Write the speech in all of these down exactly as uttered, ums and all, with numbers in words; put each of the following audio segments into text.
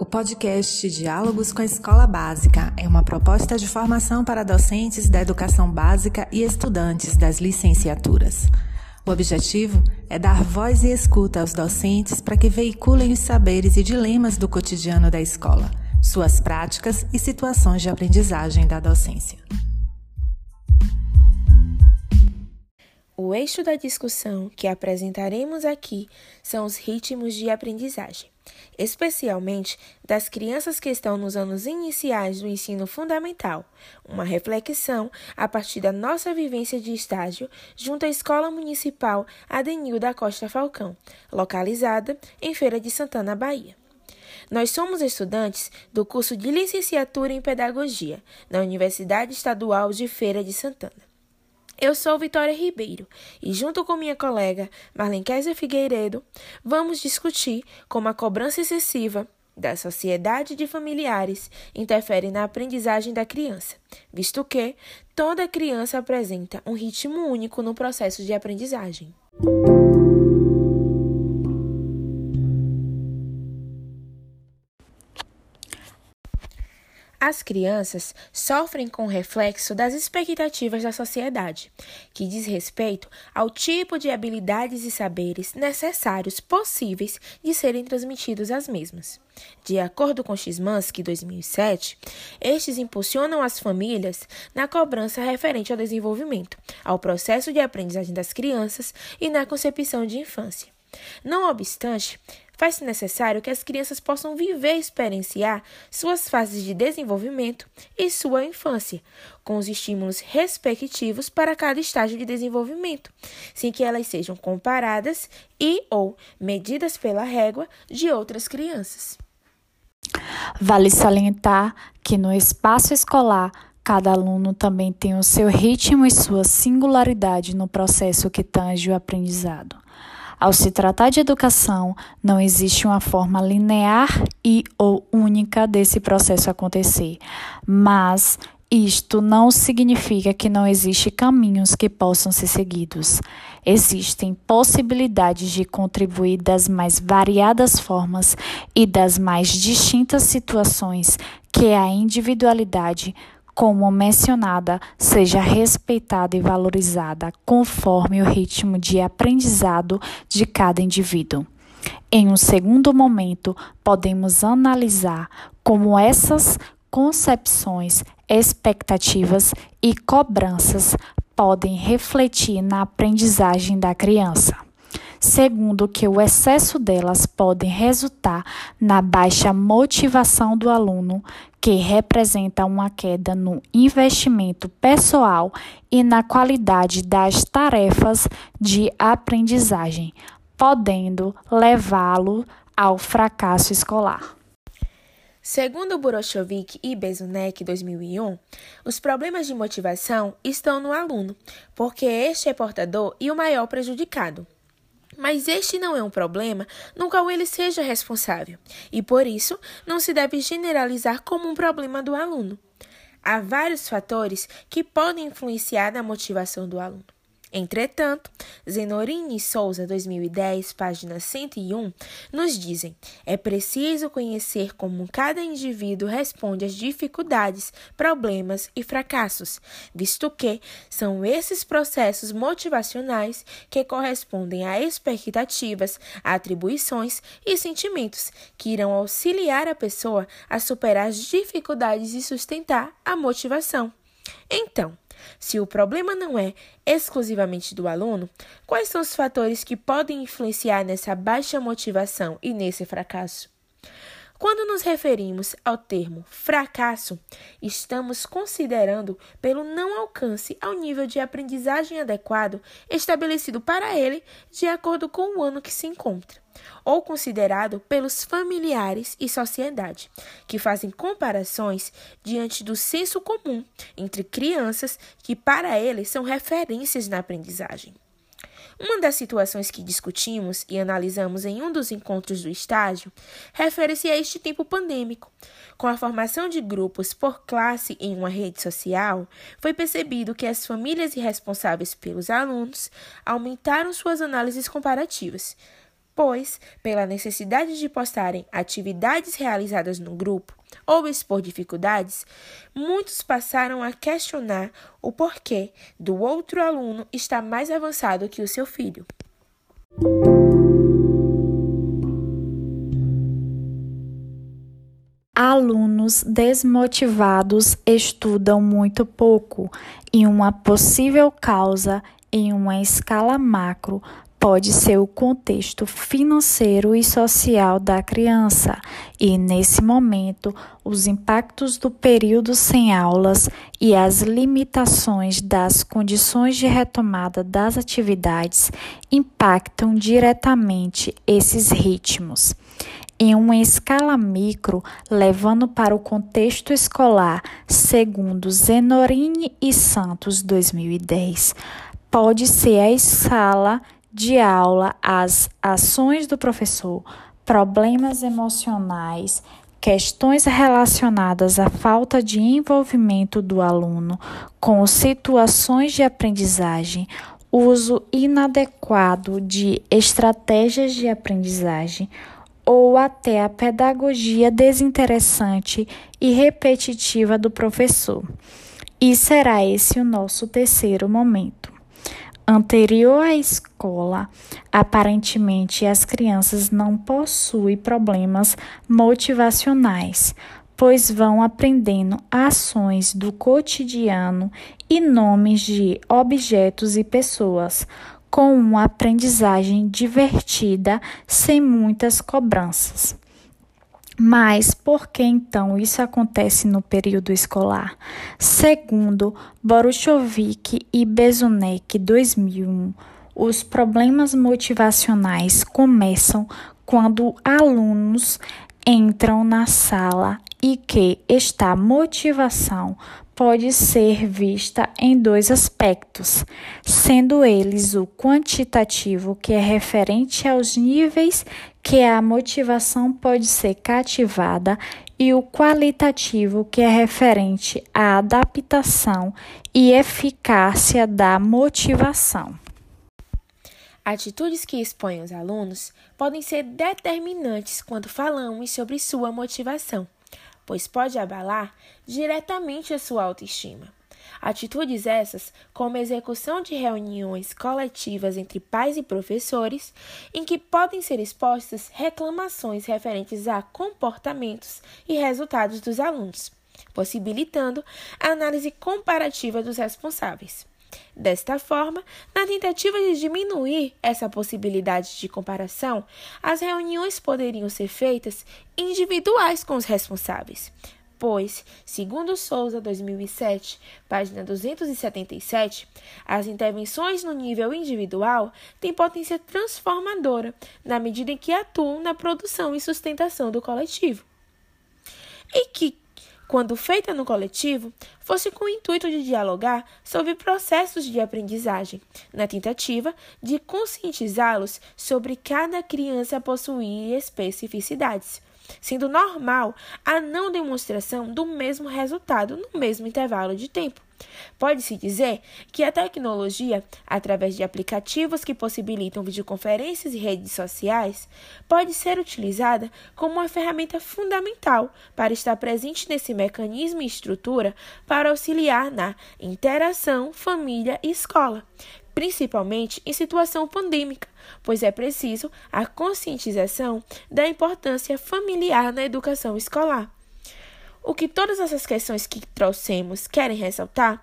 O podcast Diálogos com a Escola Básica é uma proposta de formação para docentes da educação básica e estudantes das licenciaturas. O objetivo é dar voz e escuta aos docentes para que veiculem os saberes e dilemas do cotidiano da escola, suas práticas e situações de aprendizagem da docência. O eixo da discussão que apresentaremos aqui são os ritmos de aprendizagem, especialmente das crianças que estão nos anos iniciais do ensino fundamental, uma reflexão a partir da nossa vivência de estágio junto à Escola Municipal Adenil da Costa Falcão, localizada em Feira de Santana, Bahia. Nós somos estudantes do curso de Licenciatura em Pedagogia, na Universidade Estadual de Feira de Santana. Eu sou Vitória Ribeiro e, junto com minha colega Marlene Kézia Figueiredo, vamos discutir como a cobrança excessiva da sociedade de familiares interfere na aprendizagem da criança, visto que toda criança apresenta um ritmo único no processo de aprendizagem. As crianças sofrem com o reflexo das expectativas da sociedade, que diz respeito ao tipo de habilidades e saberes necessários possíveis de serem transmitidos às mesmas. De acordo com Chismansky, dois mil e sete, estes impulsionam as famílias na cobrança referente ao desenvolvimento, ao processo de aprendizagem das crianças e na concepção de infância. Não obstante, faz-se necessário que as crianças possam viver e experienciar suas fases de desenvolvimento e sua infância, com os estímulos respectivos para cada estágio de desenvolvimento, sem que elas sejam comparadas e ou medidas pela régua de outras crianças. Vale salientar que no espaço escolar, cada aluno também tem o seu ritmo e sua singularidade no processo que tange o aprendizado. Ao se tratar de educação, não existe uma forma linear e ou única desse processo acontecer, mas isto não significa que não existem caminhos que possam ser seguidos. Existem possibilidades de contribuir das mais variadas formas e das mais distintas situações que a individualidade, como mencionada, seja respeitada e valorizada conforme o ritmo de aprendizado de cada indivíduo. Em um segundo momento, podemos analisar como essas concepções, expectativas e cobranças podem refletir na aprendizagem da criança, segundo que o excesso delas pode resultar na baixa motivação do aluno, que representa uma queda no investimento pessoal e na qualidade das tarefas de aprendizagem, podendo levá-lo ao fracasso escolar. Segundo Burochovic e Bzuneck, dois mil e um, os problemas de motivação estão no aluno, porque este é portador e o maior prejudicado. Mas este não é um problema no qual ele seja responsável, e por isso não se deve generalizar como um problema do aluno. Há vários fatores que podem influenciar na motivação do aluno. Entretanto, Zenorini e Souza, dois mil e dez, página cento e um, nos dizem: é preciso conhecer como cada indivíduo responde às dificuldades, problemas e fracassos, visto que são esses processos motivacionais que correspondem a expectativas, atribuições e sentimentos que irão auxiliar a pessoa a superar as dificuldades e sustentar a motivação. Então, se o problema não é exclusivamente do aluno, quais são os fatores que podem influenciar nessa baixa motivação e nesse fracasso? Quando nos referimos ao termo fracasso, estamos considerando pelo não alcance ao nível de aprendizagem adequado estabelecido para ele de acordo com o ano que se encontra, ou considerado pelos familiares e sociedade, que fazem comparações diante do senso comum entre crianças que para eles são referências na aprendizagem. Uma das situações que discutimos e analisamos em um dos encontros do estágio refere-se a este tempo pandêmico. Com a formação de grupos por classe em uma rede social, foi percebido que as famílias responsáveis pelos alunos aumentaram suas análises comparativas. pois, pela necessidade de postarem atividades realizadas no grupo ou expor dificuldades, muitos passaram a questionar o porquê do outro aluno estar mais avançado que o seu filho. Alunos desmotivados estudam muito pouco e uma possível causa em uma escala macro pode ser o contexto financeiro e social da criança e, nesse momento, os impactos do período sem aulas e as limitações das condições de retomada das atividades impactam diretamente esses ritmos. Em uma escala micro, levando para o contexto escolar, segundo Zenorini e Santos, dois mil e dez, pode ser a escala de aula, as ações do professor, problemas emocionais, questões relacionadas à falta de envolvimento do aluno com situações de aprendizagem, uso inadequado de estratégias de aprendizagem ou até a pedagogia desinteressante e repetitiva do professor. E será esse o nosso terceiro momento. Anterior à escola, aparentemente as crianças não possuem problemas motivacionais, pois vão aprendendo ações do cotidiano e nomes de objetos e pessoas, com uma aprendizagem divertida, sem muitas cobranças. Mas por que então isso acontece no período escolar? Segundo Burochovic e Bzuneck, dois mil e um, os problemas motivacionais começam quando alunos entram na sala e que esta motivação pode ser vista em dois aspectos, sendo eles o quantitativo, que é referente aos níveis que a motivação pode ser cativada, e o qualitativo, que é referente à adaptação e eficácia da motivação. Atitudes que expõem os alunos podem ser determinantes quando falamos sobre sua motivação, pois pode abalar diretamente a sua autoestima. Atitudes essas, como a execução de reuniões coletivas entre pais e professores, em que podem ser expostas reclamações referentes a comportamentos e resultados dos alunos, possibilitando a análise comparativa dos responsáveis. Desta forma, na tentativa de diminuir essa possibilidade de comparação, as reuniões poderiam ser feitas individuais com os responsáveis, pois, segundo Souza, dois mil e sete, página duzentos e setenta e sete, as intervenções no nível individual têm potência transformadora na medida em que atuam na produção e sustentação do coletivo. E que quando feita no coletivo, fosse com o intuito de dialogar sobre processos de aprendizagem, na tentativa de conscientizá-los sobre cada criança possuir especificidades, sendo normal a não demonstração do mesmo resultado no mesmo intervalo de tempo. Pode-se dizer que a tecnologia, através de aplicativos que possibilitam videoconferências e redes sociais, pode ser utilizada como uma ferramenta fundamental para estar presente nesse mecanismo e estrutura para auxiliar na interação família e escola, principalmente em situação pandêmica, pois é preciso a conscientização da importância familiar na educação escolar. O que todas essas questões que trouxemos querem ressaltar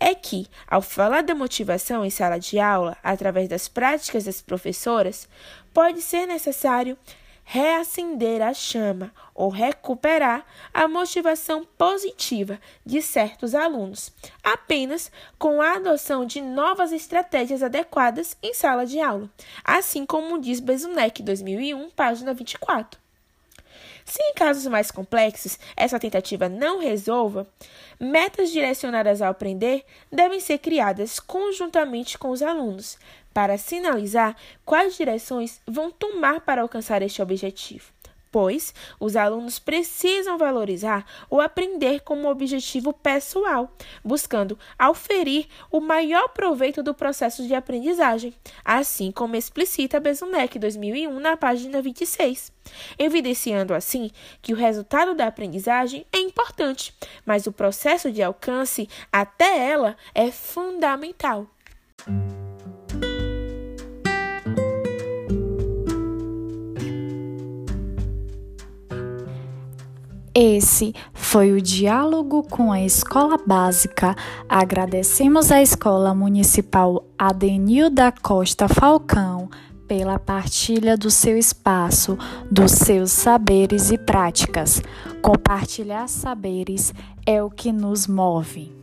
é que, ao falar da motivação em sala de aula, através das práticas das professoras, pode ser necessário reacender a chama ou recuperar a motivação positiva de certos alunos, apenas com a adoção de novas estratégias adequadas em sala de aula, assim como diz Bzuneck, dois mil e um, página vinte e quatro. Se em casos mais complexos essa tentativa não resolva, metas direcionadas ao aprender devem ser criadas conjuntamente com os alunos, para sinalizar quais direções vão tomar para alcançar este objetivo. pois os alunos precisam valorizar o aprender como objetivo pessoal, buscando auferir o maior proveito do processo de aprendizagem, assim como explicita Bzuneck dois mil e um na página vinte e seis, evidenciando assim que o resultado da aprendizagem é importante, mas o processo de alcance até ela é fundamental. Esse foi o Diálogo com a Escola Básica. Agradecemos à Escola Municipal Adenil da Costa Falcão pela partilha do seu espaço, dos seus saberes e práticas. Compartilhar saberes é o que nos move.